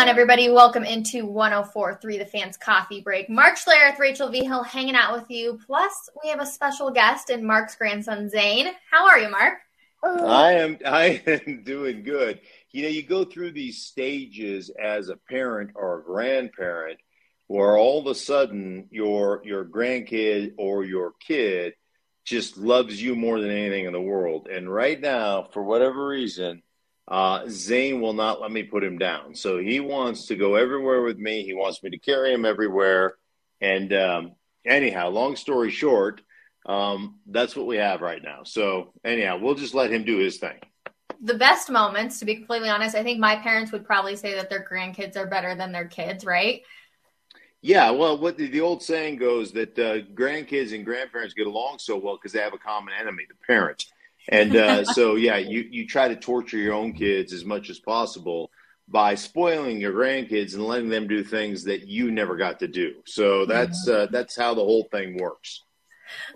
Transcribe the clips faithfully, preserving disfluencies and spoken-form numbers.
on, everybody? Welcome into one oh four point three The Fan's Coffee Break. Mark Schlereth, Rachel Vihill hanging out with you. Plus, we have a special guest in Mark's grandson, Zane. How are you, Mark? Ooh. I am I am doing good. You know, you go through these stages as a parent or a grandparent where all of a sudden your your grandkid or your kid just loves you more than anything in the world. And right now, for whatever reason, uh, Zane will not let me put him down. So he wants to go everywhere with me. He wants me to carry him everywhere. And um, anyhow, long story short, um, that's what we have right now. So anyhow, we'll just let him do his thing. The best moments, to be completely honest, I think my parents would probably say that their grandkids are better than their kids, right? Yeah, well, what the, the old saying goes that uh, grandkids and grandparents get along so well because they have a common enemy, the parent. And uh, so, yeah, you, you try to torture your own kids as much as possible by spoiling your grandkids and letting them do things that you never got to do. So that's uh, that's how the whole thing works.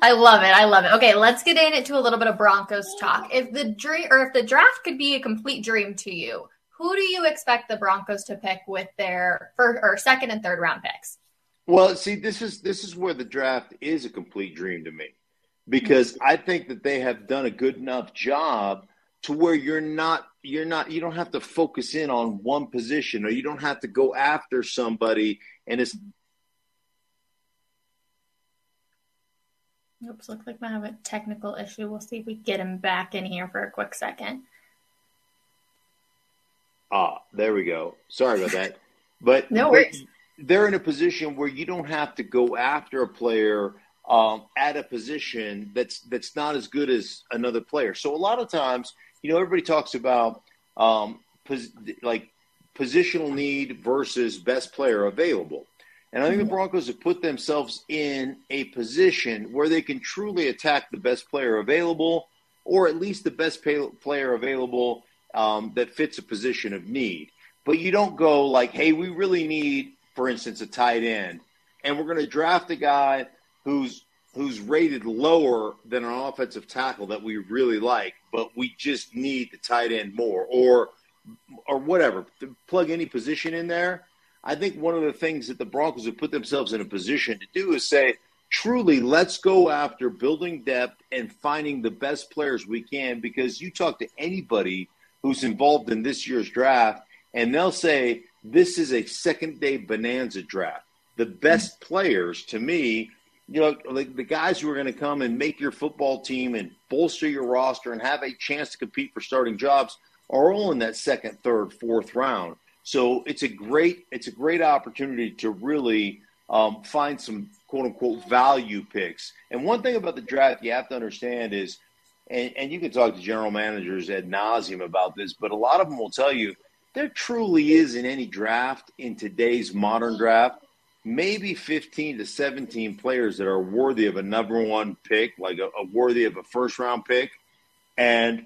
I love it. I love it. Okay, let's get into a little bit of Broncos talk. If the dream or if the draft could be a complete dream to you, who do you expect the Broncos to pick with their first or second and third round picks? Well, see, this is this is where the draft is a complete dream to me, because I think that they have done a good enough job to where you're not you're not you don't have to focus in on one position, or you don't have to go after somebody and it's. Oops, looks like I have a technical issue. We'll see if we get him back in here for a quick second. Ah, there we go. Sorry about that. But no worries. They're in a position where you don't have to go after a player um, at a position that's that's not as good as another player. So a lot of times, you know, everybody talks about um, pos- like positional need versus best player available. And I think the Broncos have put themselves in a position where they can truly attack the best player available, or at least the best pay- player available um, that fits a position of need. But you don't go like, hey, we really need, for instance, a tight end, and we're going to draft a guy who's who's rated lower than an offensive tackle that we really like, but we just need the tight end more, or or whatever. Plug any position in there. I think one of the things that the Broncos have put themselves in a position to do is say, truly, let's go after building depth and finding the best players we can, because you talk to anybody who's involved in this year's draft, and they'll say this is a second-day bonanza draft. The best players, to me, you know, like the guys who are going to come and make your football team and bolster your roster and have a chance to compete for starting jobs are all in that second, third, fourth round. So it's a great it's a great opportunity to really um, find some quote unquote value picks. And one thing about the draft you have to understand is, and, and you can talk to general managers ad nauseum about this, but a lot of them will tell you there truly is in any draft in today's modern draft maybe fifteen to seventeen players that are worthy of a number one pick, like a, a worthy of a first round pick, and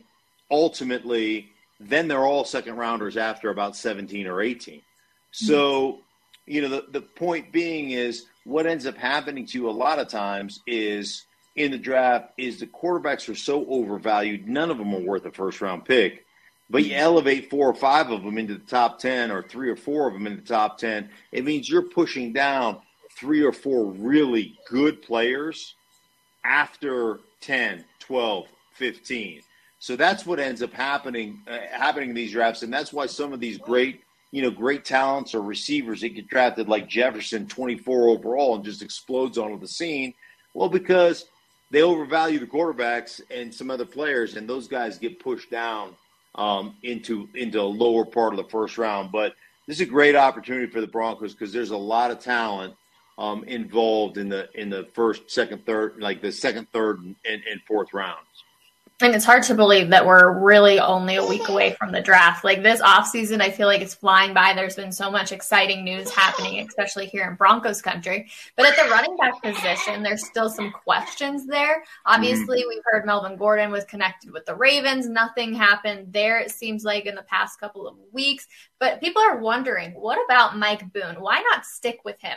ultimately. Then they're all second rounders after about seventeen or eighteen. So, you know, the, the point being is what ends up happening to you a lot of times is in the draft is the quarterbacks are so overvalued. None of them are worth a first round pick, but you elevate four or five of them into the top ten or three or four of them in the top ten. It means you're pushing down three or four really good players after ten, twelve, fifteen. So that's what ends up happening uh, happening in these drafts, and that's why some of these great, you know, great talents or receivers that get drafted like Jefferson, twenty-four overall, and just explodes onto the scene. Well, because they overvalue the quarterbacks and some other players, and those guys get pushed down um, into into a lower part of the first round. But this is a great opportunity for the Broncos because there's a lot of talent um, involved in the in the first, second, third, like the second, third, and, and fourth rounds. And it's hard to believe that we're really only a week away from the draft. Like this offseason, I feel like it's flying by. There's been so much exciting news happening, especially here in Broncos country. But at the running back position, there's still some questions there. Obviously, we've heard Melvin Gordon was connected with the Ravens. Nothing happened there, it seems like, in the past couple of weeks. But people are wondering, what about Mike Boone? Why not stick with him?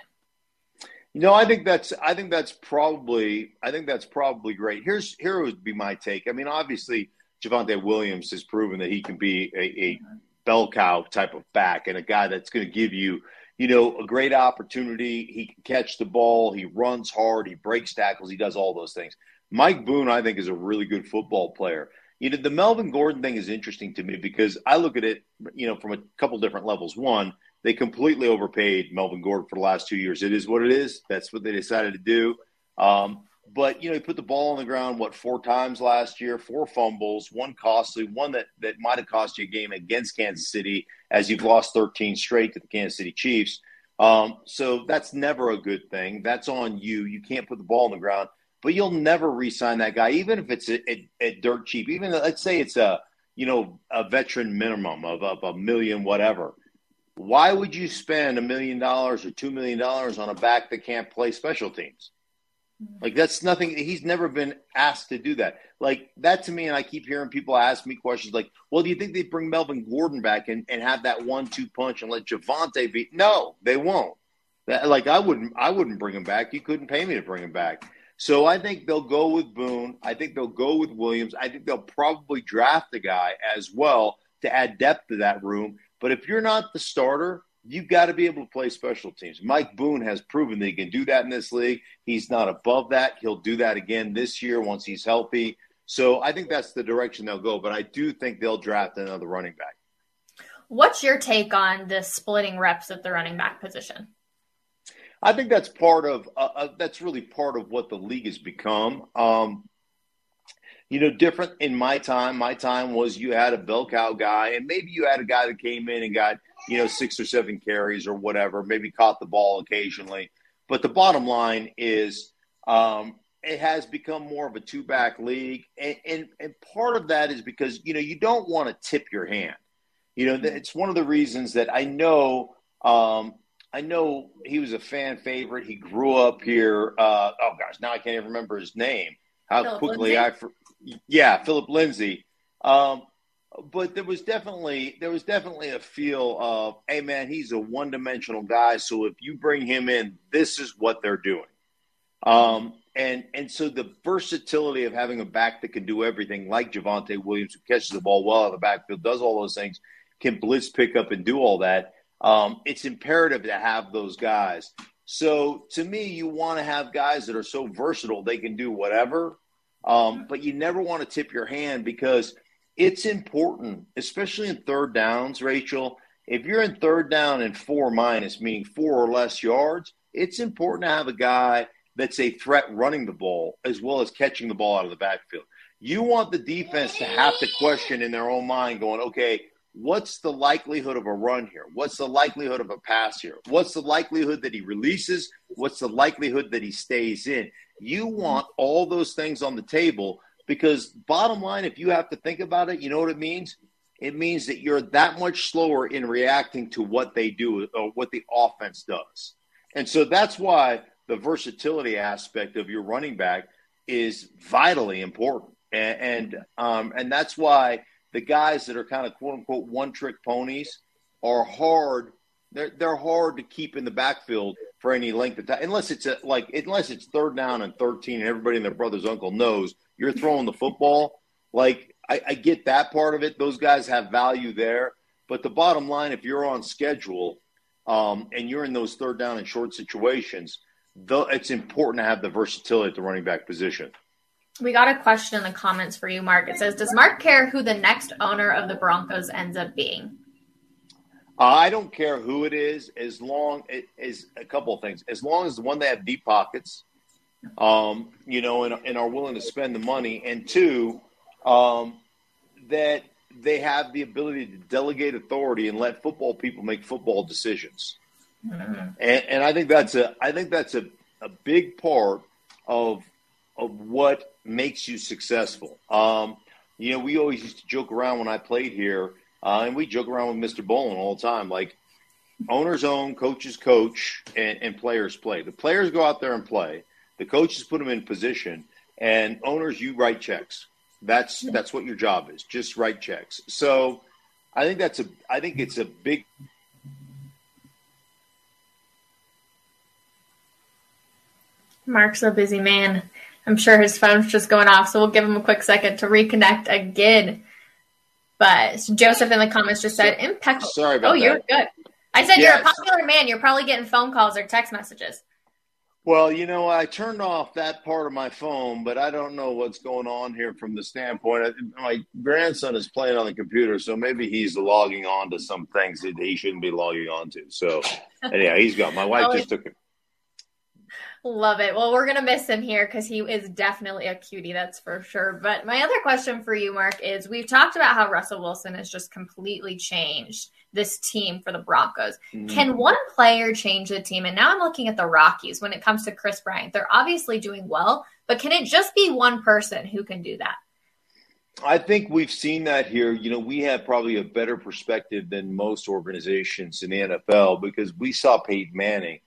You know, I think that's I think that's probably I think that's probably great. Here's here would be my take. I mean, obviously, Javonte Williams has proven that he can be a, a bell cow type of back and a guy that's going to give you, you know, a great opportunity. He can catch the ball. He runs hard. He breaks tackles. He does all those things. Mike Boone, I think, is a really good football player. You know, the Melvin Gordon thing is interesting to me because I look at it, you know, from a couple different levels. One, they completely overpaid Melvin Gordon for the last two years. It is what it is. That's what they decided to do. Um, but, you know, he put the ball on the ground, what, four times last year, four fumbles, one costly, one that, that might have cost you a game against Kansas City as you've lost thirteen straight to the Kansas City Chiefs. Um, so that's never a good thing. That's on you. You can't put the ball on the ground. But you'll never re-sign that guy, even if it's at, at, at dirt cheap. Even let's say it's a, you know, a veteran minimum of, of a million whatever. Why would you spend a million dollars or two million dollars on a back that can't play special teams? Like, that's nothing. He's never been asked to do that. Like, that to me, and I keep hearing people ask me questions like, well, do you think they bring Melvin Gordon back and, and have that one two punch and let Javonte be? No, they won't. That, like, I wouldn't, I wouldn't bring him back. You couldn't pay me to bring him back. So I think they'll go with Boone. I think they'll go with Williams. I think they'll probably draft the guy as well to add depth to that room. But if you're not the starter, you've got to be able to play special teams. Mike Boone has proven that he can do that in this league. He's not above that. He'll do that again this year once he's healthy. So I think that's the direction they'll go. But I do think they'll draft another running back. What's your take on the splitting reps at the running back position? I think that's part of uh, uh, that's really part of what the league has become. Um, you know, different in my time. My time was you had a bell cow guy, and maybe you had a guy that came in and got, you know, six or seven carries or whatever, maybe caught the ball occasionally. But the bottom line is um, it has become more of a two-back league. And, and, and part of that is because, you know, you don't want to tip your hand. You know, it's one of the reasons that I know um, – I know he was a fan favorite. He grew up here. Uh, oh, gosh, now I can't even remember his name. How Phillip quickly Lindsay? I – yeah, Phillip Lindsay. Um, but there was definitely there was definitely a feel of, hey, man, he's a one-dimensional guy, so if you bring him in, this is what they're doing. Um, and, and so the versatility of having a back that can do everything, like Javonte Williams, who catches the ball well out of the backfield, does all those things, can blitz, pick up, and do all that. Um, it's imperative to have those guys. So to me, you want to have guys that are so versatile, they can do whatever. Um, but you never want to tip your hand because it's important, especially in third downs, Rachel. If you're in third down and four minus, meaning four or less yards, it's important to have a guy that's a threat running the ball as well as catching the ball out of the backfield. You want the defense to have to question in their own mind going, okay, what's the likelihood of a run here? What's the likelihood of a pass here? What's the likelihood that he releases? What's the likelihood that he stays in? You want all those things on the table because bottom line, if you have to think about it, you know what it means? It means that you're that much slower in reacting to what they do or what the offense does. And so that's why the versatility aspect of your running back is vitally important. And, and, um, and that's why the guys that are kind of quote-unquote one-trick ponies are hard. They're they're hard to keep in the backfield for any length of time, unless it's a, like unless it's third down and thirteen, and everybody and their brother's uncle knows you're throwing the football. Like I, I get that part of it; those guys have value there. But the bottom line, if you're on schedule um, and you're in those third down and short situations, the, it's important to have the versatility at the running back position. We got a question in the comments for you, Mark. It says, does Mark care who the next owner of the Broncos ends up being? I don't care who it is, as long as a couple of things. As long as the one that have deep pockets, um, you know, and, and are willing to spend the money. And two, um, that they have the ability to delegate authority and let football people make football decisions. Mm-hmm. And, and I think that's a, I think that's a, a big part of, of what makes you successful. Um, you know, we always used to joke around when I played here, uh, and we joke around with Mister Bolin all the time, like owners own, coaches coach, and, and players play. The players go out there and play. The coaches put them in position, and owners, you write checks. That's that's what your job is, just write checks. So I think that's a I think it's a big Mark's a busy man. I'm sure his phone's just going off, so we'll give him a quick second to reconnect again. But Joseph in the comments just said, impeccable. Sorry about oh, that. You're good. I said yeah, you're a popular man. You're probably getting phone calls or text messages. Well, you know, I turned off that part of my phone, but I don't know what's going on here from the standpoint. My grandson is playing on the computer, so maybe he's logging on to some things that he shouldn't be logging on to. So, anyhow, he's gone. My wife just took him. Love it. Well, we're going to miss him here because he is definitely a cutie, that's for sure. But my other question for you, Mark, is we've talked about how Russell Wilson has just completely changed this team for the Broncos. Mm. Can one player change the team? And now I'm looking at the Rockies when it comes to Chris Bryant. They're obviously doing well, but can it just be one person who can do that? I think we've seen that here. You know, we have probably a better perspective than most organizations in the N F L because we saw Peyton Manning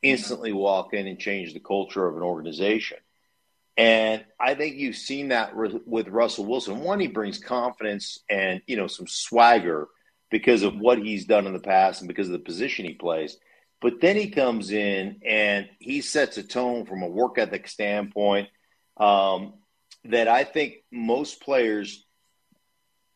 instantly walk in and change the culture of an organization. And I think you've seen that with Russell Wilson. One, he brings confidence and, you know, some swagger because of what he's done in the past and because of the position he plays. But then he comes in and he sets a tone from a work ethic standpoint um, that I think most players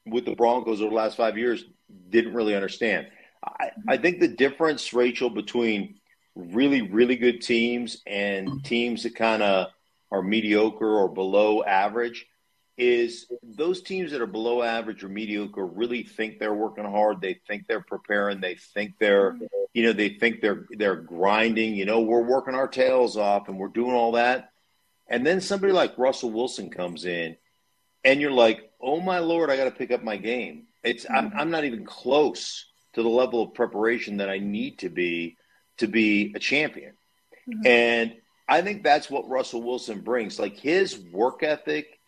with the Broncos over the last five years didn't really understand. I, I think the difference, Rachel, between really, really good teams and teams that kind of are mediocre or below average is those teams that are below average or mediocre really think they're working hard. They think they're preparing. They think they're, you know, they think they're, they're grinding, you know, we're working our tails off and we're doing all that. And then somebody like Russell Wilson comes in and you're like, oh my Lord, I got to pick up my game. It's I'm, I'm not even close to the level of preparation that I need to be to be a champion. Mm-hmm. And I think that's what Russell Wilson brings. Like his work ethic,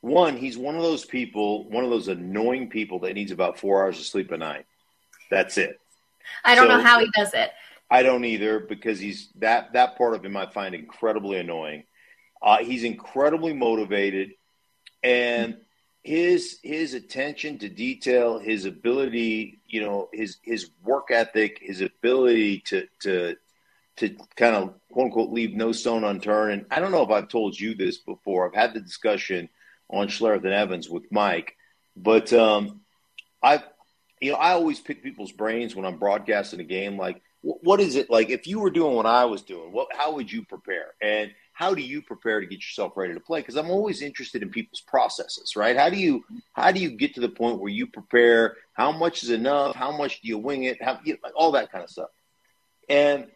one, he's one of those people, one of those annoying people that needs about four hours of sleep a night. That's it. I don't so, know how he does it. I don't either because he's that, that part of him I find incredibly annoying. Uh, he's incredibly motivated and mm-hmm. his, his attention to detail, his ability, you know, his, his work ethic, his ability to, to, to kind of quote unquote, leave no stone unturned. And I don't know if I've told you this before, I've had the discussion on Schlereth and Evans with Mike, but um, I've, you know, I always pick people's brains when I'm broadcasting a game. Like wh- what is it? Like if you were doing what I was doing, what, how would you prepare? And how do you prepare to get yourself ready to play? Because I'm always interested in people's processes, right? How do you how do you get to the point where you prepare? How much is enough? How much do you wing it? How, you know, like all that kind of stuff. And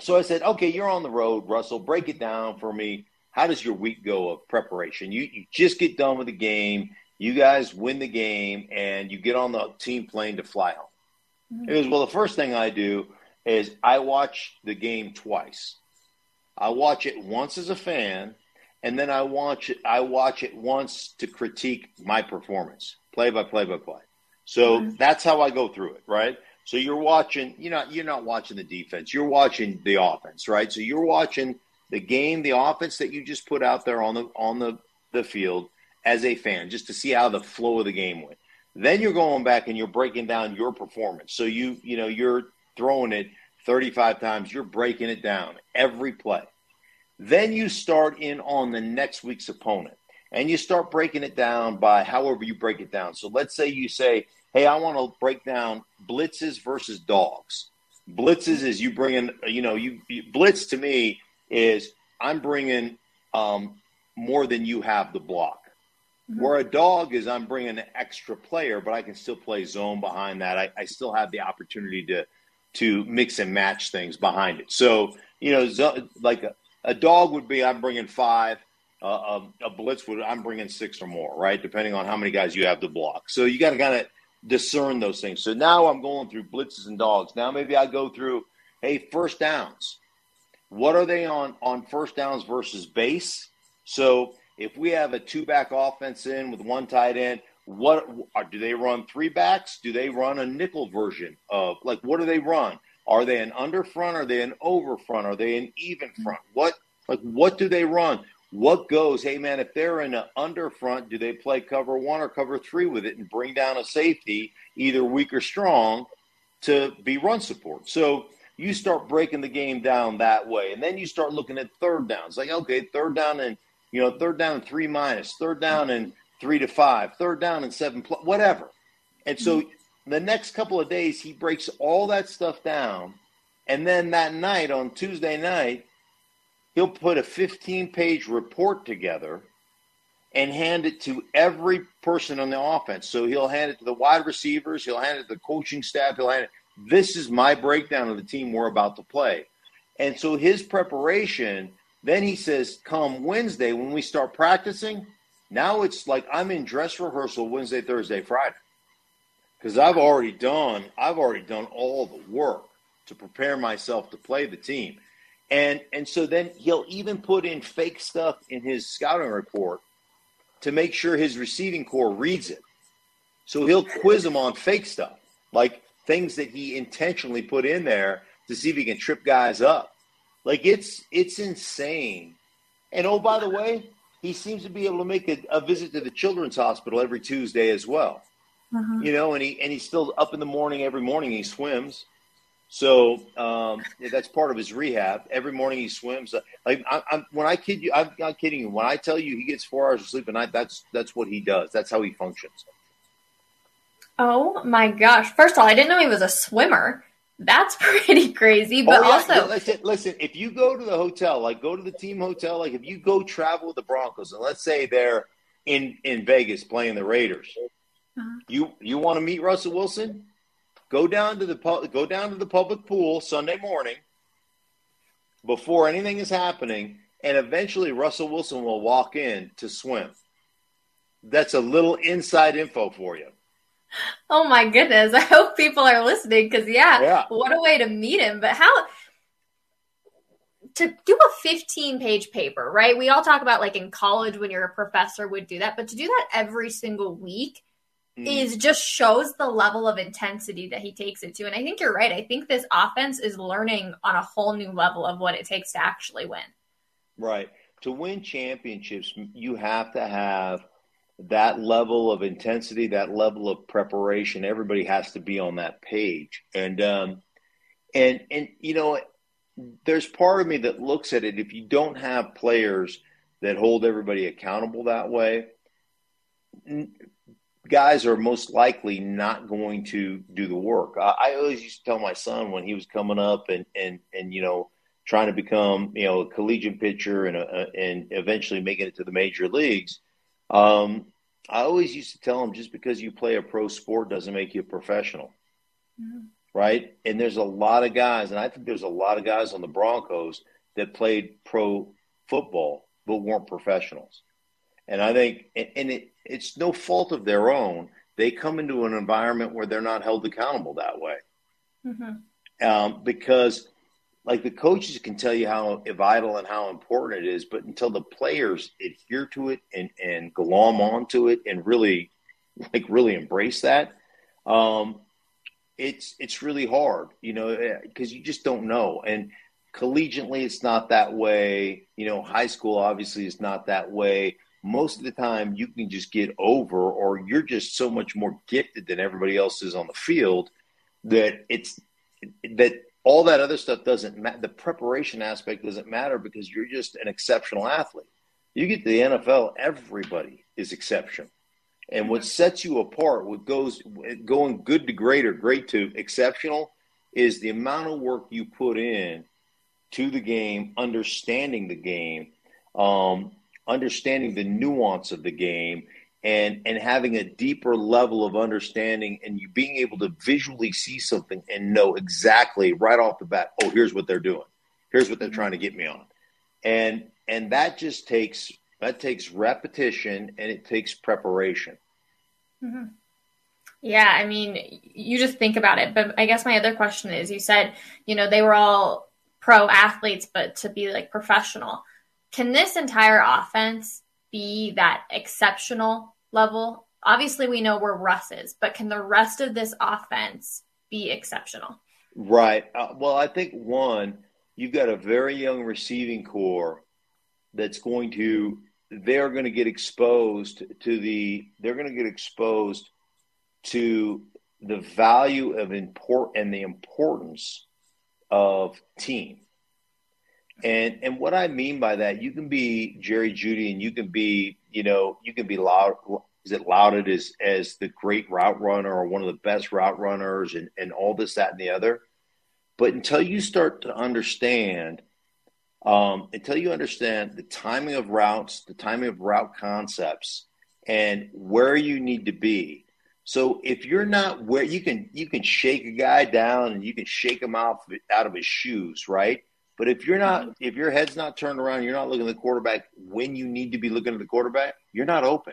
so I said, okay, you're on the road, Russell. Break it down for me. How does your week go of preparation? You, you just get done with the game. You guys win the game, and you get on the team plane to fly home. Mm-hmm. It was, well, the first thing I do is I watch the game twice. I watch it once as a fan, and then I watch it. I watch it once to critique my performance, play by play by play. So mm-hmm. that's how I go through it, right? So you're watching. You're not. You're not watching the defense. You're watching the offense, right? So you're watching the game, the offense that you just put out there on the on the, the field as a fan, just to see how the flow of the game went. Then you're going back and you're breaking down your performance. So you you know you're throwing it thirty-five times, you're breaking it down every play. Then you start in on the next week's opponent, and you start breaking it down by however you break it down. So let's say you say, hey, I want to break down blitzes versus dogs. Blitzes is you bring in, you know, you, you blitz to me is I'm bringing um, more than you have the block. Mm-hmm. Where a dog is I'm bringing an extra player, but I can still play zone behind that. I, I still have the opportunity to to mix and match things behind it. So, you know, like a, a dog would be, I'm bringing five, uh, a, a blitz would, I'm bringing six or more, right? Depending on how many guys you have to block. So you got to kind of discern those things. So now I'm going through blitzes and dogs. Now maybe I go through, hey, first downs. What are they on, on first downs versus base? So if we have a two-back offense in with one tight end, what do they run? Three backs? Do they run a nickel version of, like, what do they run? Are they an under front? Are they an over front? Are they an even front? What, like, what do they run? What goes? Hey, man, if they're in an under front, do they play cover one or cover three with it and bring down a safety, either weak or strong, to be run support? So you start breaking the game down that way. And then you start looking at third downs. Like, okay, third down and, you know, third down and three minus, third down and three to five, third down and seven, whatever. And so the next couple of days, he breaks all that stuff down. And then that night, on Tuesday night, he'll put a fifteen-page report together and hand it to every person on the offense. So he'll hand it to the wide receivers. He'll hand it to the coaching staff. He'll hand it. This is my breakdown of the team we're about to play. And so his preparation, then he says, come Wednesday when we start practicing, now it's like I'm in dress rehearsal Wednesday, Thursday, Friday. Because I've already done, I've already done all the work to prepare myself to play the team. And and so then he'll even put in fake stuff in his scouting report to make sure his receiving corps reads it. So he'll quiz them on fake stuff, like things that he intentionally put in there to see if he can trip guys up. Like, it's it's insane. And, oh, by the way, he seems to be able to make a, a visit to the children's hospital every Tuesday as well. Mm-hmm. You know, and he and he's still up in the morning every morning. He swims. So um, that's part of his rehab. Every morning he swims. Like I, I'm, when I kid you, I'm not kidding you. When I tell you he gets four hours of sleep a night, that's that's what he does. That's how he functions. Oh my gosh! First of all, I didn't know he was a swimmer. That's pretty crazy. But oh, yeah. also, yeah, listen, listen. If you go to the hotel, like go to the team hotel, like if you go travel with the Broncos, and let's say they're in in Vegas playing the Raiders, uh-huh. you you want to meet Russell Wilson? Go down to the pu- go down to the public pool Sunday morning before anything is happening, and eventually Russell Wilson will walk in to swim. That's a little inside info for you. Oh, my goodness. I hope people are listening because, yeah, yeah, what a way to meet him. But how – to do a fifteen-page paper, right? We all talk about, like, in college when you're a professor would do that. But to do that every single week is just shows the level of intensity that he takes it to. And I think you're right. I think this offense is learning on a whole new level of what it takes to actually win. Right. To win championships, you have to have that level of intensity, that level of preparation. Everybody has to be on that page. And, um, and, and, you know, there's part of me that looks at it. If you don't have players that hold everybody accountable that way, n- guys are most likely not going to do the work. I, I always used to tell my son when he was coming up and, and, and, you know, trying to become, you know, a collegiate pitcher and, a, and eventually making it to the major leagues. Um, I always used to tell him, just because you play a pro sport doesn't make you a professional. Mm-hmm. Right. And there's a lot of guys, and I think there's a lot of guys on the Broncos that played pro football, but weren't professionals. And I think, and it, it's no fault of their own. They come into an environment where they're not held accountable that way. Mm-hmm. Um, because, like, the coaches can tell you how vital and how important it is, but until the players adhere to it and, and glom onto it and really, like, really embrace that, um, it's it's really hard, you know, because you just don't know. And collegiately, it's not that way. You know, high school obviously is not that way. Most of the time you can just get over, or you're just so much more gifted than everybody else is on the field that it's that all that other stuff doesn't matter. The preparation aspect doesn't matter because you're just an exceptional athlete. You get to the N F L, everybody is exceptional. And what sets you apart, what goes going good to great or great to exceptional, is the amount of work you put in to the game, understanding the game, um, understanding the nuance of the game, and, and having a deeper level of understanding, and you being able to visually see something and know exactly right off the bat, oh, here's what they're doing. Here's what they're trying to get me on. And, and that just takes, that takes repetition, and it takes preparation. Mm-hmm. Yeah. I mean, you just think about it, but I guess my other question is, you said, you know, they were all pro athletes, but to be like professional, can this entire offense be that exceptional level? Obviously, we know where Russ is, but can the rest of this offense be exceptional? Right. Uh, well, I think, one, you've got a very young receiving corps that's going to – they're going to get exposed to the – they're going to get exposed to the value of import and the importance of team. And and what I mean by that, you can be Jerry Jeudy and you can be, you know, you can be loud, Is it lauded as, as the great route runner or one of the best route runners and, and all this, that, and the other? But until you start to understand, um, until you understand the timing of routes, the timing of route concepts, and where you need to be. So if you're not where you can, you can shake a guy down and you can shake him out, out of his shoes, right? But if you're not, if your head's not turned around, you're not looking at the quarterback when you need to be looking at the quarterback, you're not open.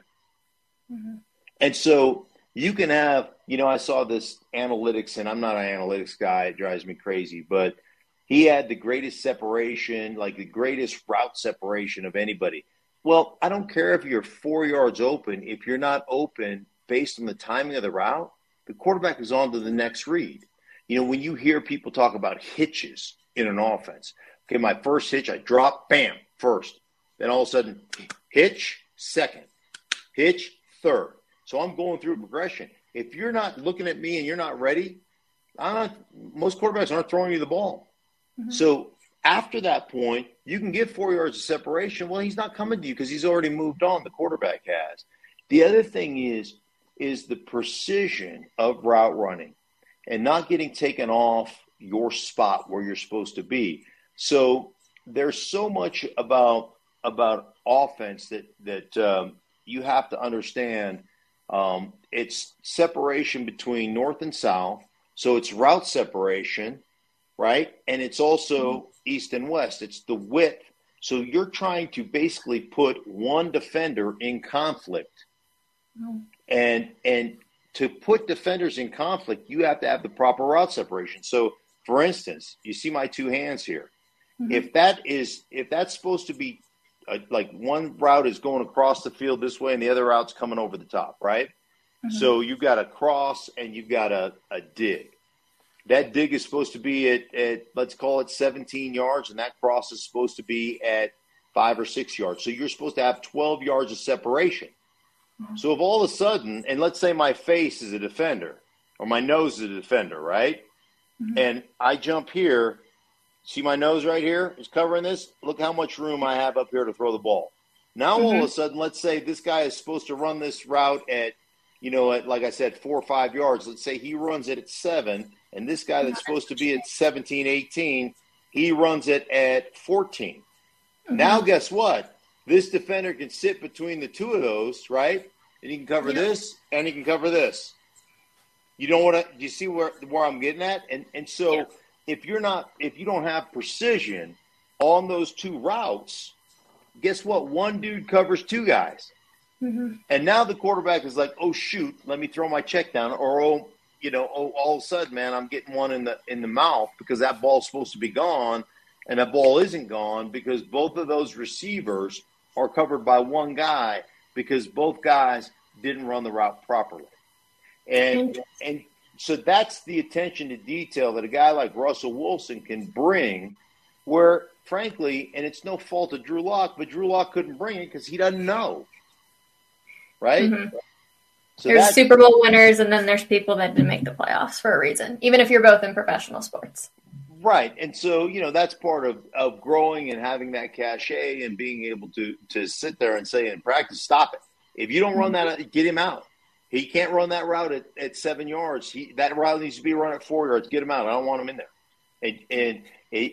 Mm-hmm. And so you can have, you know, I saw this analytics, and I'm not an analytics guy. It drives me crazy, but he had the greatest separation, like the greatest route separation of anybody. Well, I don't care if you're four yards open. If you're not open based on the timing of the route, the quarterback is on to the next read. You know, when you hear people talk about hitches in an offense, okay, my first hitch, I drop, bam, first. Then all of a sudden, hitch, second. Hitch, third. So I'm going through progression. If you're not looking at me and you're not ready, I'm not, most quarterbacks aren't throwing you the ball. Mm-hmm. So after that point, you can get four yards of separation. Well, he's not coming to you because he's already moved on. The quarterback has. The other thing is, is the precision of route running and not getting taken off your spot where you're supposed to be. So there's so much about, about offense that, that, um, you have to understand, um, it's separation between north and south. So it's route separation, right? And it's also mm-hmm. east and west. It's the width. So you're trying to basically put one defender in conflict. Mm-hmm. And and to put defenders in conflict, you have to have the proper route separation. So, for instance, you see my two hands here. Mm-hmm. If that is if that's supposed to be Uh, like one route is going across the field this way and the other route's coming over the top, right? Mm-hmm. So you've got a cross and you've got a, a dig. That dig is supposed to be at, at, let's call it seventeen yards, and that cross is supposed to be at five or six yards. So you're supposed to have twelve yards of separation. Mm-hmm. So if all of a sudden, and let's say my face is a defender or my nose is a defender, right? Mm-hmm. And I jump here. See my nose right here is covering this. Look how much room I have up here to throw the ball. Now mm-hmm. all of a sudden, let's say this guy is supposed to run this route at, you know, at, like I said, four or five yards. Let's say he runs it at seven, and this guy that's supposed to be at seventeen, eighteen, he runs it at fourteen. Mm-hmm. Now guess what? This defender can sit between the two of those, right? And he can cover yeah. this, and he can cover this. You don't want to – do you see where where I'm getting at? And, and so yeah. – If you're not, if you don't have precision on those two routes, guess what? One dude covers two guys. Mm-hmm. And now the quarterback is like, oh, shoot, let me throw my check down. Or, oh, you know, oh, all of a sudden, man, I'm getting one in the in the mouth because that ball's supposed to be gone. And that ball isn't gone because both of those receivers are covered by one guy because both guys didn't run the route properly. And, and, So that's the attention to detail that a guy like Russell Wilson can bring where, frankly, and it's no fault of Drew Locke, but Drew Locke couldn't bring it because he doesn't know, right? Mm-hmm. So there's Super Bowl winners, and then there's people that didn't make the playoffs for a reason, even if you're both in professional sports. Right, and so, you know, that's part of, of growing and having that cachet and being able to, to sit there and say in practice, stop it. If you don't run that, get him out. He can't run that route at, at seven yards. He, that route needs to be run at four yards. Get him out. I don't want him in there. And, and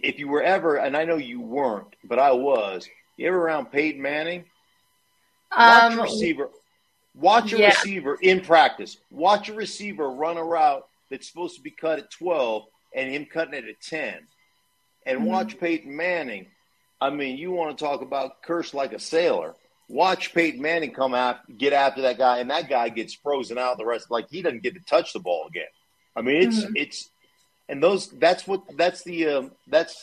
if you were ever, and I know you weren't, but I was, you ever around Peyton Manning? Watch um, a receiver. Watch a yeah. receiver in practice. Watch a receiver run a route that's supposed to be cut at twelve and him cutting it at ten. And mm-hmm. watch Peyton Manning. I mean, you want to talk about curse like a sailor. Watch Peyton Manning come after, get after that guy, and that guy gets frozen out the rest. Like he doesn't get to touch the ball again. I mean, it's mm-hmm. it's, and those that's what that's the um, that's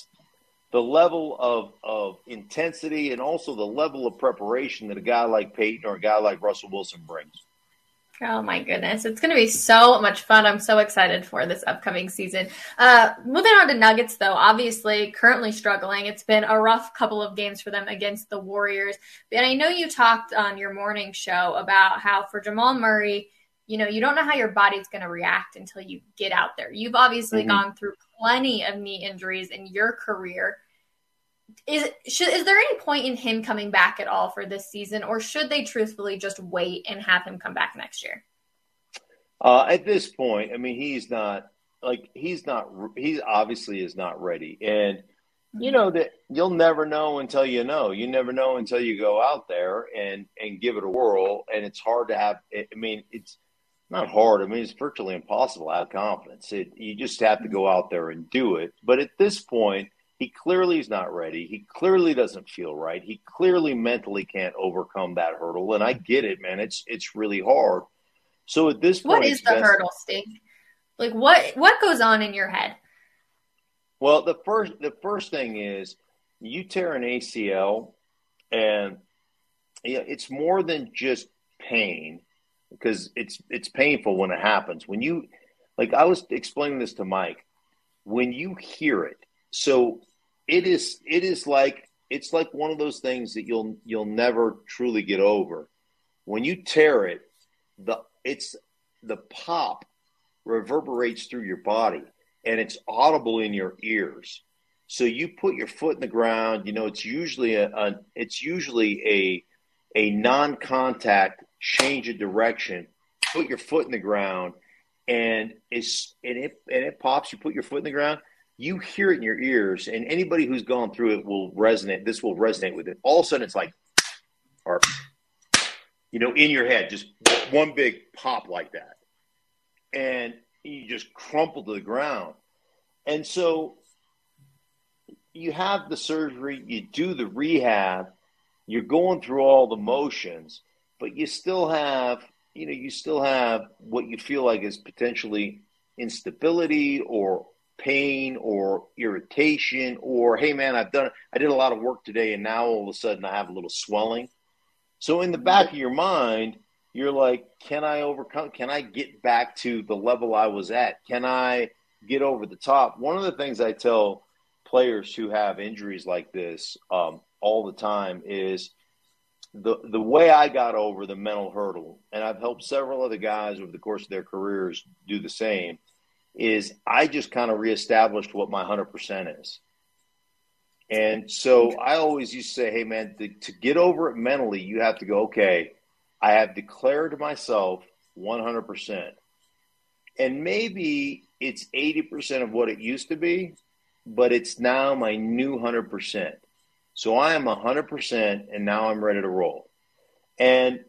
the level of of intensity and also the level of preparation that a guy like Peyton or a guy like Russell Wilson brings. Oh my goodness, it's going to be so much fun. I'm so excited for this upcoming season. Uh, moving on to Nuggets, though, obviously currently struggling. It's been a rough couple of games for them against the Warriors. And I know you talked on your morning show about how for Jamal Murray, you know, you don't know how your body's going to react until you get out there. You've obviously mm-hmm. gone through plenty of knee injuries in your career. is should, is there any point in him coming back at all for this season, or should they truthfully just wait and have him come back next year? Uh, at this point, I mean, he's not like he's not he obviously is not ready, and you know that you'll never know until you know. You never know until you go out there and and give it a whirl. And it's hard to have. I mean, it's not hard. I mean, it's virtually impossible to have confidence. It, you just have to go out there and do it. But at this point, he clearly is not ready. He clearly doesn't feel right. He clearly mentally can't overcome that hurdle. And I get it, man. It's it's really hard. So at this point, what is the hurdle, Stink? Like what what goes on in your head? Well, the first the first thing is you tear an A C L, and you know, it's more than just pain, because it's it's painful when it happens. When you like I was explaining this to Mike, when you hear it, so it is it is like it's like one of those things that you'll you'll never truly get over. When you tear it, the It's the pop reverberates through your body, and it's audible in your ears. So you put your foot in the ground. You know, it's usually a, a it's usually a a non-contact change of direction. Put your foot in the ground, and it's and it and it pops. You put your foot in the ground. You hear it in your ears, and anybody who's gone through it will resonate. This will resonate with it. All of a sudden, it's like, or you know, in your head, just one big pop like that. And you just crumple to the ground. And so you have the surgery, you do the rehab, you're going through all the motions, but you still have, you know, you still have what you feel like is potentially instability or pain or irritation or, hey man, I've done, I did a lot of work today and now all of a sudden I have a little swelling. So in the back of your mind, you're like, can I overcome? Can I get back to the level I was at? Can I get over the top? One of the things I tell players who have injuries like this um, all the time is the the way I got over the mental hurdle, and I've helped several other guys over the course of their careers do the same, is I just kind of reestablished what my one hundred percent is. And so I always used to say, hey, man, to, to get over it mentally, you have to go, okay, I have declared myself one hundred percent. And maybe it's eighty percent of what it used to be, but it's now my new one hundred percent. So I am one hundred percent, and now I'm ready to roll. And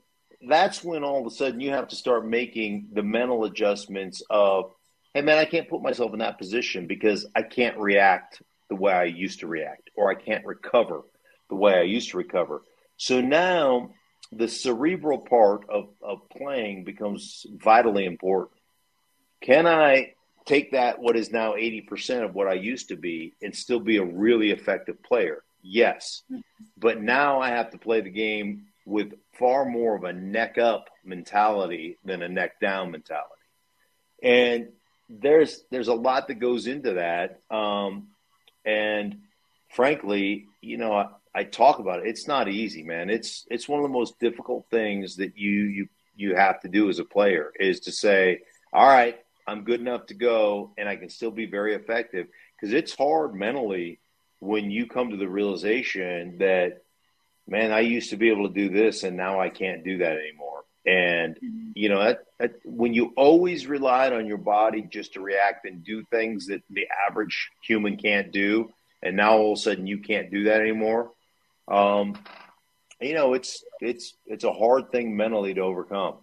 that's when all of a sudden you have to start making the mental adjustments of, hey, man, I can't put myself in that position because I can't react the way I used to react, or I can't recover the way I used to recover. So now the cerebral part of, of playing becomes vitally important. Can I take that, what is now eighty percent of what I used to be, and still be a really effective player? Yes. But now I have to play the game with far more of a neck up mentality than a neck down mentality. And there's, there's a lot that goes into that. Um, And frankly, you know, I, I talk about it. It's not easy, man. It's it's one of the most difficult things that you you you have to do as a player, is to say, all right, I'm good enough to go, and I can still be very effective. Because it's hard mentally when you come to the realization that, man, I used to be able to do this, and now I can't do that anymore. And, mm-hmm. you know, that, that, when you always relied on your body just to react and do things that the average human can't do, and now all of a sudden you can't do that anymore, um, you know, it's it's it's a hard thing mentally to overcome.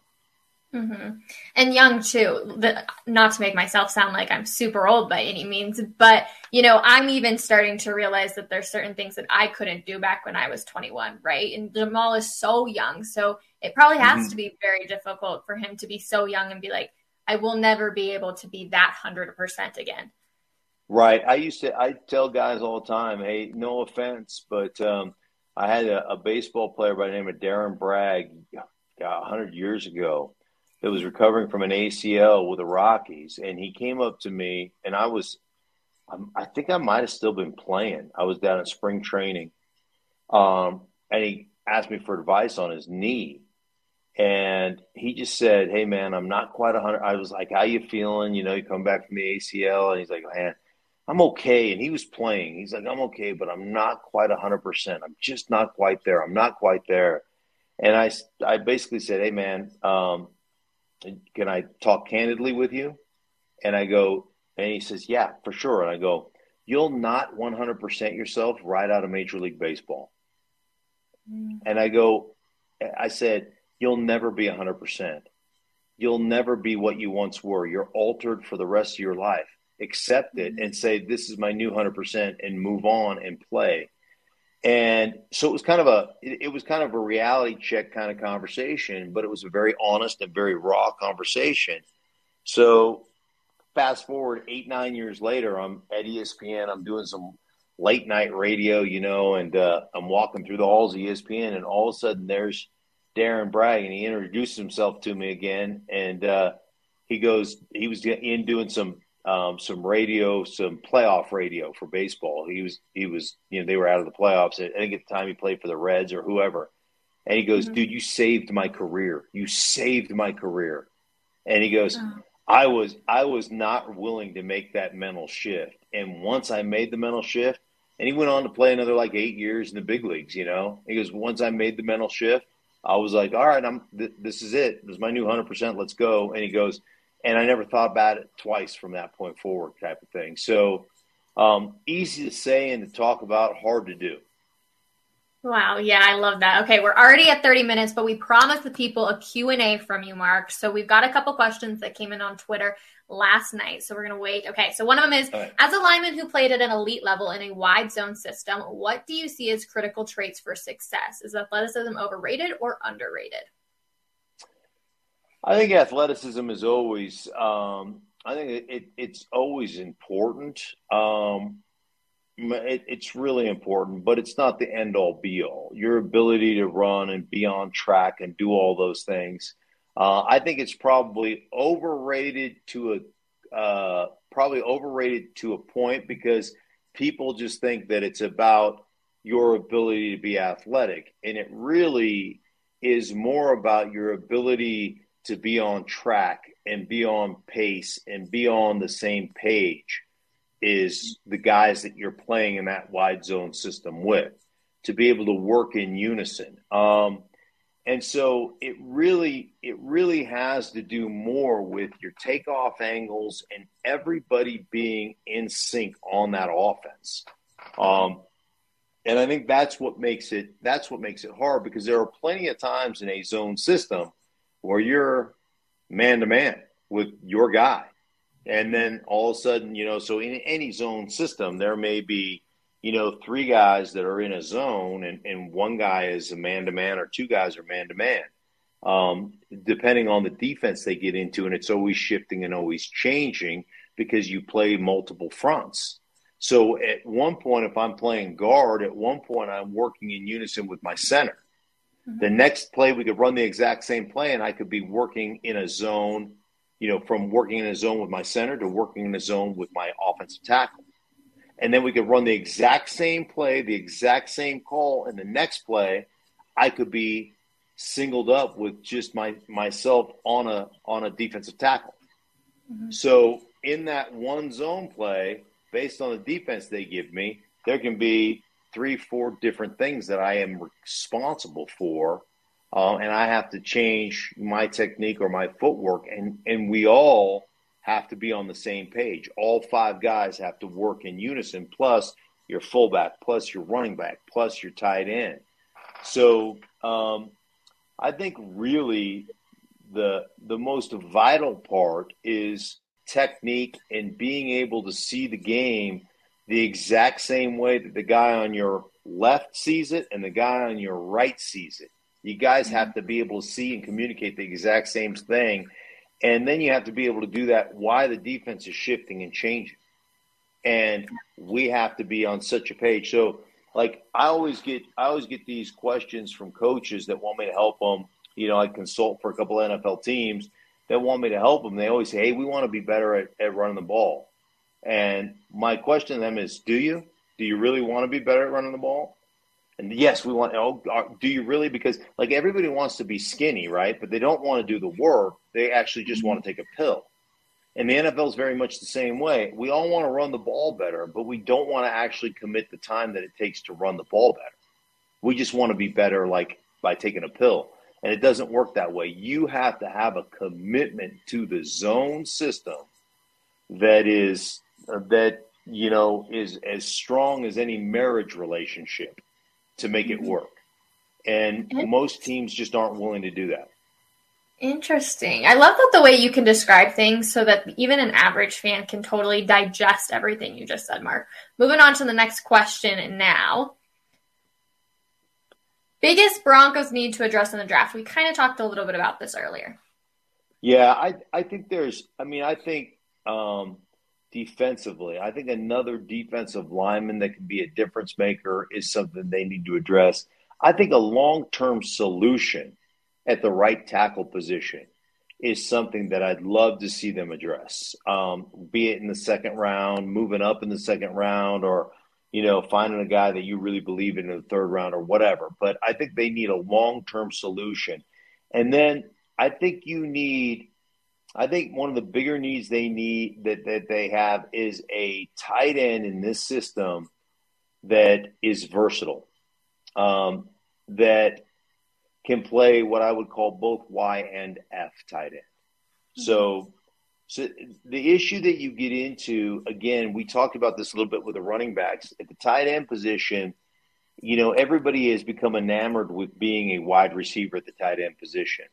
Mm-hmm. And young, too. The, not to make myself sound like I'm super old by any means, but, you know, I'm even starting to realize that there's certain things that I couldn't do back when I was twenty-one, right? And Jamal is so young, so it probably has mm-hmm. to be very difficult for him to be so young and be like, I will never be able to be that one hundred percent again. Right. I used to, I tell guys all the time, hey, no offense, but um, I had a, a baseball player by the name of Darren Bragg God, one hundred years ago. That was recovering from an A C L with the Rockies. And he came up to me, and I was, I'm, I think I might've still been playing. I was down in spring training. Um, and he asked me for advice on his knee. And he just said, hey man, I'm not quite a hundred. I was like, how you feeling? You know, you come back from the A C L, and he's like, man, I'm okay. And he was playing. He's like, I'm okay, but I'm not quite one hundred percent. I'm just not quite there. I'm not quite there. And I, I basically said, hey, man, um, can I talk candidly with you? And I go, and he says, yeah, for sure. And I go, you'll not one hundred percent yourself right out of Major League Baseball. Mm. And I go, I said, you'll never be one hundred percent. You'll never be what you once were. You're altered for the rest of your life. Accept it and say, this is my new one hundred percent, and move on and play. And so it was kind of a, it was kind of a reality check kind of conversation, but it was a very honest and very raw conversation. So fast forward eight, nine years later, I'm at E S P N. I'm doing some late night radio, you know, and uh, I'm walking through the halls of E S P N, and all of a sudden there's Darren Bragg, and he introduces himself to me again. And uh, he goes, he was in doing some, Um, some radio, some playoff radio for baseball. He was, he was, you know, they were out of the playoffs. I think at the time he played for the Reds or whoever. And he goes, mm-hmm. dude, you saved my career. You saved my career. And he goes, oh. I was, I was not willing to make that mental shift. And once I made the mental shift, and he went on to play another like eight years in the big leagues, you know, he goes, once I made the mental shift, I was like, all right, I'm, th- this is it. This is my new one hundred percent. Let's go. And he goes, and I never thought about it twice from that point forward, type of thing. So um, easy to say and to talk about, hard to do. Wow. Yeah, I love that. Okay, we're already at thirty minutes, but we promised the people a Q and A from you, Mark. So we've got a couple questions that came in on Twitter last night. So we're going to wait. Okay, so one of them is, right. As a lineman who played at an elite level in a wide zone system, what do you see as critical traits for success? Is athleticism overrated or underrated? I think athleticism is always um, – I think it, it, it's always important. Um, it, it's really important, but it's not the end-all, be-all. Your ability to run and be on track and do all those things. Uh, I think it's probably overrated to a uh, – probably overrated to a point, because people just think that it's about your ability to be athletic, and it really is more about your ability – to be on track and be on pace and be on the same page is the guys that you're playing in that wide zone system with, to be able to work in unison. Um, and so it really, it really has to do more with your takeoff angles and everybody being in sync on that offense. Um, and I think that's what makes it, that's what makes it hard, because there are plenty of times in a zone system where you're man-to-man with your guy. And then all of a sudden, you know, so in any zone system, there may be, you know, three guys that are in a zone, and, and one guy is a man-to-man, or two guys are man-to-man, um, depending on the defense they get into. And it's always shifting and always changing, because you play multiple fronts. So at one point, if I'm playing guard, at one point I'm working in unison with my center. The next play, we could run the exact same play, and I could be working in a zone, you know, from working in a zone with my center to working in a zone with my offensive tackle. And then we could run the exact same play, the exact same call, and the next play, I could be singled up with just my myself on a on a defensive tackle. Mm-hmm. So in that one zone play, based on the defense they give me, there can be three, four different things that I am responsible for. Uh, and I have to change my technique or my footwork. And, and we all have to be on the same page. All five guys have to work in unison, plus your fullback, plus your running back, plus your tight end. So um, I think really the, the most vital part is technique and being able to see the game the exact same way that the guy on your left sees it and the guy on your right sees it. You guys have to be able to see and communicate the exact same thing. And then you have to be able to do that while the defense is shifting and changing. And we have to be on such a page. So like I always get, I always get these questions from coaches that want me to help them. You know, I consult for a couple of N F L teams that want me to help them. They always say, hey, we want to be better at, at running the ball. And my question to them is, do you? Do you really want to be better at running the ball? And yes, we want oh, – do you really? Because, like, everybody wants to be skinny, right? But they don't want to do the work. They actually just want to take a pill. And the N F L is very much the same way. We all want to run the ball better, but we don't want to actually commit the time that it takes to run the ball better. We just want to be better, like by taking a pill. And it doesn't work that way. You have to have a commitment to the zone system that is uh, that, you know, is as strong as any marriage relationship to make it work. And most teams just aren't willing to do that. Interesting. I love that the way you can describe things so that even an average fan can totally digest everything you just said, Mark. Moving on to the next question now. Biggest Broncos need to address in the draft. We kind of talked a little bit about this earlier. Yeah, I, I think there's – I mean, I think um, defensively, I think another defensive lineman that can be a difference maker is something they need to address. I think a long-term solution at the right tackle position is something that I'd love to see them address, um, be it in the second round, moving up in the second round, or, you know, finding a guy that you really believe in in the third round or whatever. But I think they need a long-term solution. And then I think you need, I think one of the bigger needs they need that, that they have is a tight end in this system that is versatile, um, that can play what I would call both Y and F tight end. So, so the issue that you get into, again, we talked about this a little bit with the running backs. At the tight end position, you know, everybody has become enamored with being a wide receiver at the tight end position.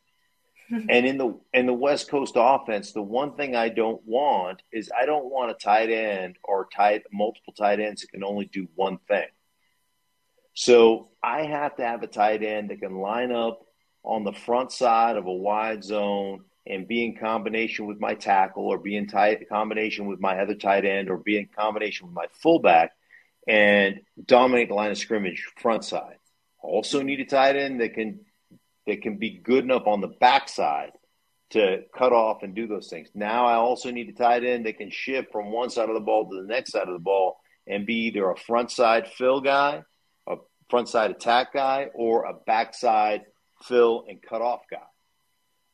And in the in the West Coast offense, the one thing I don't want is I don't want a tight end or tight multiple tight ends that can only do one thing. So I have to have a tight end that can line up on the front side of a wide zone and be in combination with my tackle, or be in tight combination with my other tight end, or be in combination with my fullback and dominate the line of scrimmage front side. Also need a tight end that can that can be good enough on the backside to cut off and do those things. Now I also need a tight end that can shift from one side of the ball to the next side of the ball and be either a front side fill guy, front side attack guy, or a backside fill and cut off guy.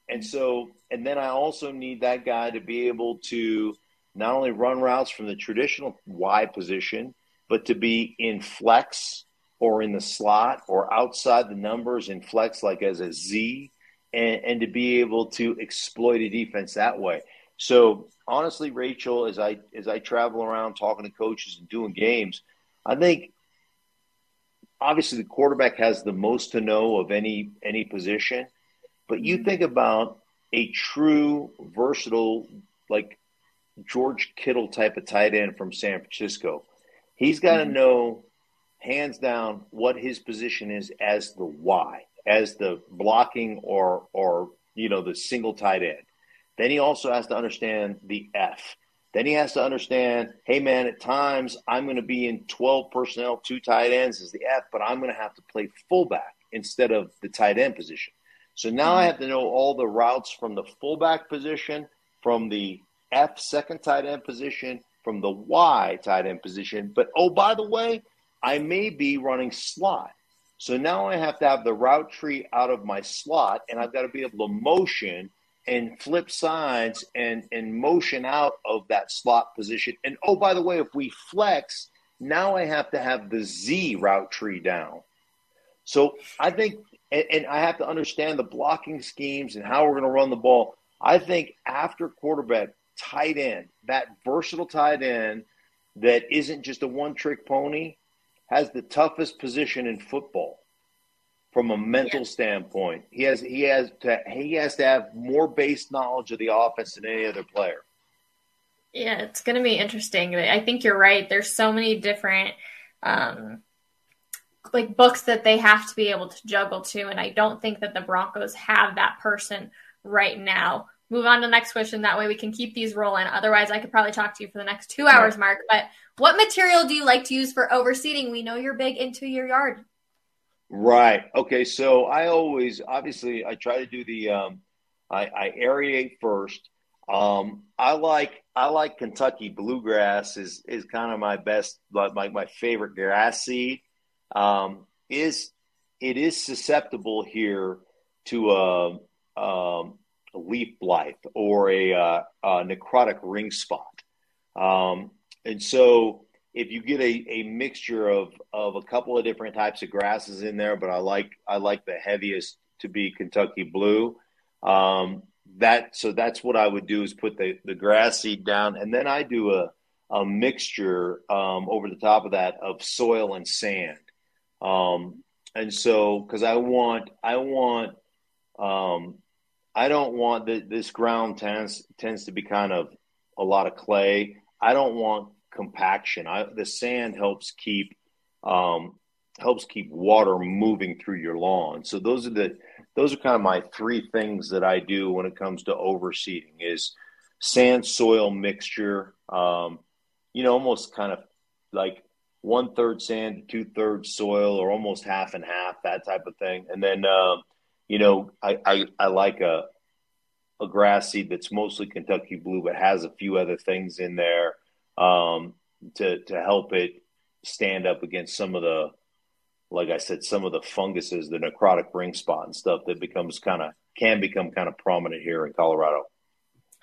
And so, and then I also need that guy to be able to not only run routes from the traditional Y position, but to be in flex or in the slot or outside the numbers in flex, like as a Z, and, and to be able to exploit a defense that way. So honestly, Rachel, as I, as I travel around talking to coaches and doing games, I think, obviously, the quarterback has the most to know of any any position, but you think about a true versatile, like George Kittle type of tight end from San Francisco. He's got to know, hands down, what his position is as the Y, as the blocking or or you know the single tight end. Then he also has to understand the F. Then he has to understand, hey, man, at times I'm going to be in twelve personnel, two tight ends as the F, but I'm going to have to play fullback instead of the tight end position. So now I have to know all the routes from the fullback position, from the F second tight end position, from the Y tight end position. But, oh, by the way, I may be running slot. So now I have to have the route tree out of my slot, and I've got to be able to motion and flip sides and, and motion out of that slot position. And, oh, by the way, if we flex, now I have to have the Z route tree down. So I think – and I have to understand the blocking schemes and how we're going to run the ball. I think after quarterback, tight end, that versatile tight end that isn't just a one-trick pony, has the toughest position in football. From a mental yeah. standpoint, he has he has to he has to have more base knowledge of the offense than any other player. Yeah, it's going to be interesting. I think you're right. There's so many different um, like books that they have to be able to juggle to, and I don't think that the Broncos have that person right now. Move on to the next question. That way we can keep these rolling. Otherwise, I could probably talk to you for the next two hours, Mark. But what material do you like to use for overseeding? We know you're big into your yard. Right. Okay. So I always, obviously, I try to do the, um, I, I aerate first. Um, I like, I like Kentucky bluegrass is, is kind of my best, like my, my favorite grass seed. Um, is, it is susceptible here to, uh, um, leaf blight or a, uh, a necrotic ring spot. Um, and so if you get a, a mixture of, of a couple of different types of grasses in there, but I like, I like the heaviest to be Kentucky blue. Um, that, so that's what I would do is put the, the grass seed down. And then I do a, a mixture, um, over the top of that of soil and sand. Um, and so, cause I want, I want, um, I don't want the, this ground tends, tends to be kind of a lot of clay. I don't want compaction. I, the sand helps keep, um, helps keep water moving through your lawn. So those are the, those are kind of my three things that I do when it comes to overseeding is sand soil mixture. Um, you know, almost kind of like one third sand, two thirds soil, or almost half and half, that type of thing. And then, um, uh, you know, I, I, I like a, a grass seed that's mostly Kentucky blue, but has a few other things in there, um, to, to help it stand up against some of the, like I said, some of the funguses, the necrotic ring spot and stuff that becomes kind of can become kind of prominent here in Colorado.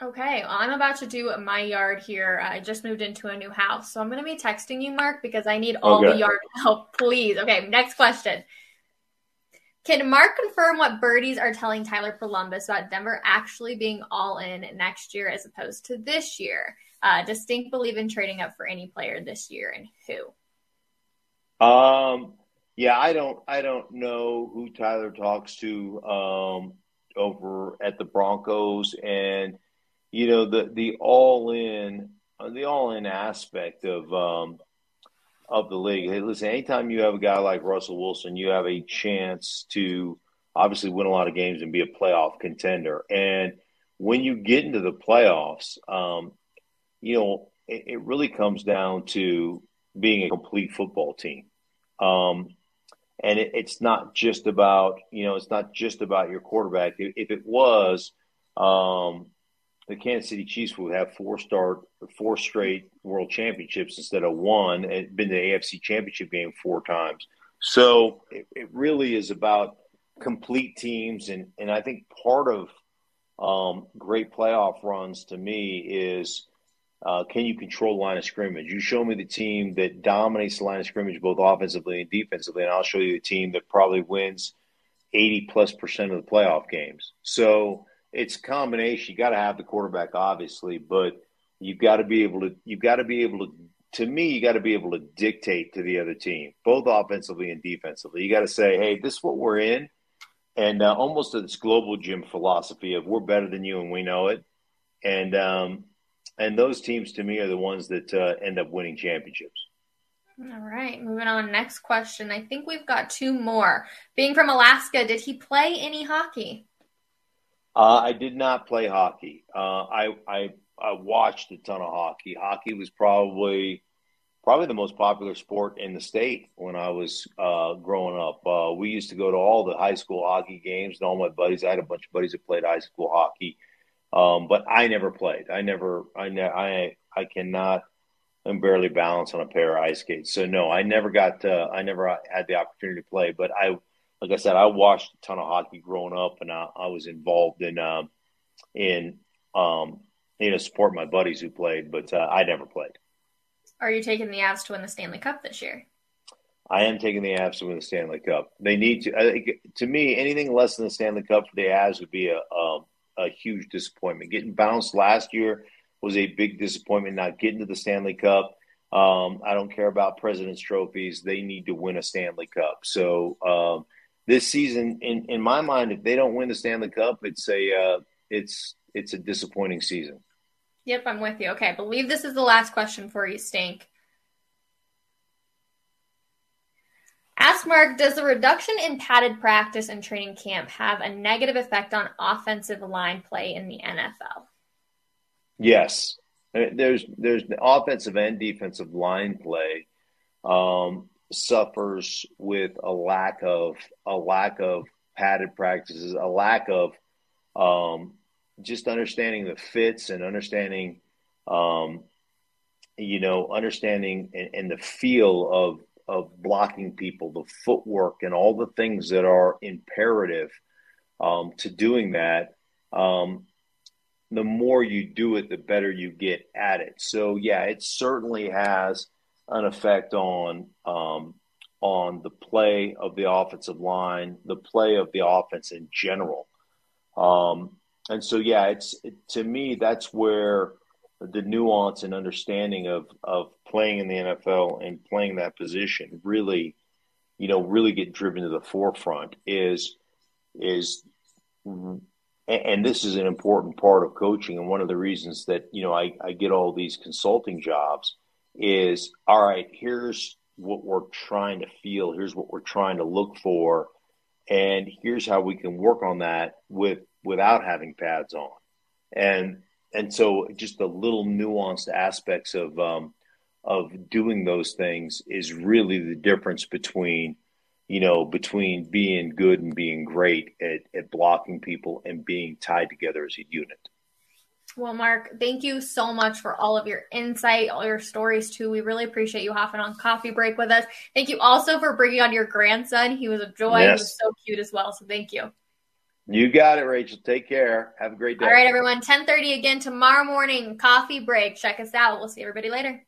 Okay. Well, I'm about to do my yard here. I just moved into a new house. So I'm going to be texting you, Mark, because I need all okay. the yard help, please. Okay. Next question. Can Mark confirm what birdies are telling Tyler Poulombis about Denver actually being all in next year as opposed to this year? Uh, does Stink believe in trading up for any player this year and who? Um, Yeah, I don't I don't know who Tyler talks to um, over at the Broncos. And, you know, the, the all in the all in aspect of um, of the league. Hey, listen, anytime you have a guy like Russell Wilson, you have a chance to obviously win a lot of games and be a playoff contender. And when you get into the playoffs, um, you know, it, it really comes down to being a complete football team. Um, And it, it's not just about, you know, it's not just about your quarterback. If, if it was, um, the Kansas City Chiefs would have four star, four straight world championships instead of one, and been to the A F C championship game four times. So it, it really is about complete teams. And, and I think part of um, great playoff runs to me is, Uh, can you control line of scrimmage? You show me the team that dominates the line of scrimmage both offensively and defensively, and I'll show you a team that probably wins eighty plus percent of the playoff games. So it's a combination. You got to have the quarterback, obviously, but you've got to be able to. You've got to be able to. To me, you got to be able to dictate to the other team, both offensively and defensively. You got to say, "Hey, this is what we're in," and uh, almost this global gym philosophy of "We're better than you, and we know it," and um, And those teams, to me, are the ones that uh, end up winning championships. All right. Moving on. Next question. I think we've got two more. Being from Alaska, did he play any hockey? Uh, I did not play hockey. Uh, I, I I watched a ton of hockey. Hockey was probably probably the most popular sport in the state when I was uh, growing up. Uh, we used to go to all the high school hockey games, and all my buddies. I had a bunch of buddies that played high school hockey. Um, but I never played. I never, I, ne- I, I cannot, I'm barely balanced on a pair of ice skates. So no, I never got, to, I never had the opportunity to play, but I, like I said, I watched a ton of hockey growing up, and I, I was involved in, um, in, um, you know, support my buddies who played, but uh, I never played. Are you taking the Avs to win the Stanley Cup this year? I am taking the Avs to win the Stanley Cup. They need to, I think, to me, anything less than the Stanley Cup for the Avs would be a, um, a huge disappointment. Getting bounced last year was a big disappointment, not getting to the Stanley Cup. Um, I don't care about President's Trophies. They need to win a Stanley Cup. So um, this season, in, in my mind, if they don't win the Stanley Cup, it's a, uh, it's, it's a disappointing season. Yep, I'm with you. Okay, I believe this is the last question for you, Stink. Ask Mark, does the reduction in padded practice and training camp have a negative effect on offensive line play in the N F L? Yes. There's there's the offensive and defensive line play um, suffers with a lack of a lack of padded practices, a lack of um, just understanding the fits and understanding, um, you know, understanding and, and the feel of of blocking people, the footwork and all the things that are imperative um, to doing that um, the more you do it, the better you get at it. So, yeah, it certainly has an effect on um, on the play of the offensive line, the play of the offense in general. Um, and so, yeah, it's it, to me, that's where the nuance and understanding of of playing in the N F L and playing that position really, you know, really get driven to the forefront is is and this is an important part of coaching. And one of the reasons that, you know, I, I get all these consulting jobs is, all right, here's what we're trying to feel. Here's what we're trying to look for. And here's how we can work on that with without having pads on. And and so just the little nuanced aspects of um, of doing those things is really the difference between, you know, between being good and being great at, at blocking people and being tied together as a unit. Well, Mark, thank you so much for all of your insight, all your stories, too. We really appreciate you hopping on coffee break with us. Thank you also for bringing on your grandson. He was a joy. Yes. He was so cute as well. So thank you. You got it, Rachel. Take care. Have a great day. All right, everyone. ten thirty again tomorrow morning, coffee break. Check us out. We'll see everybody later.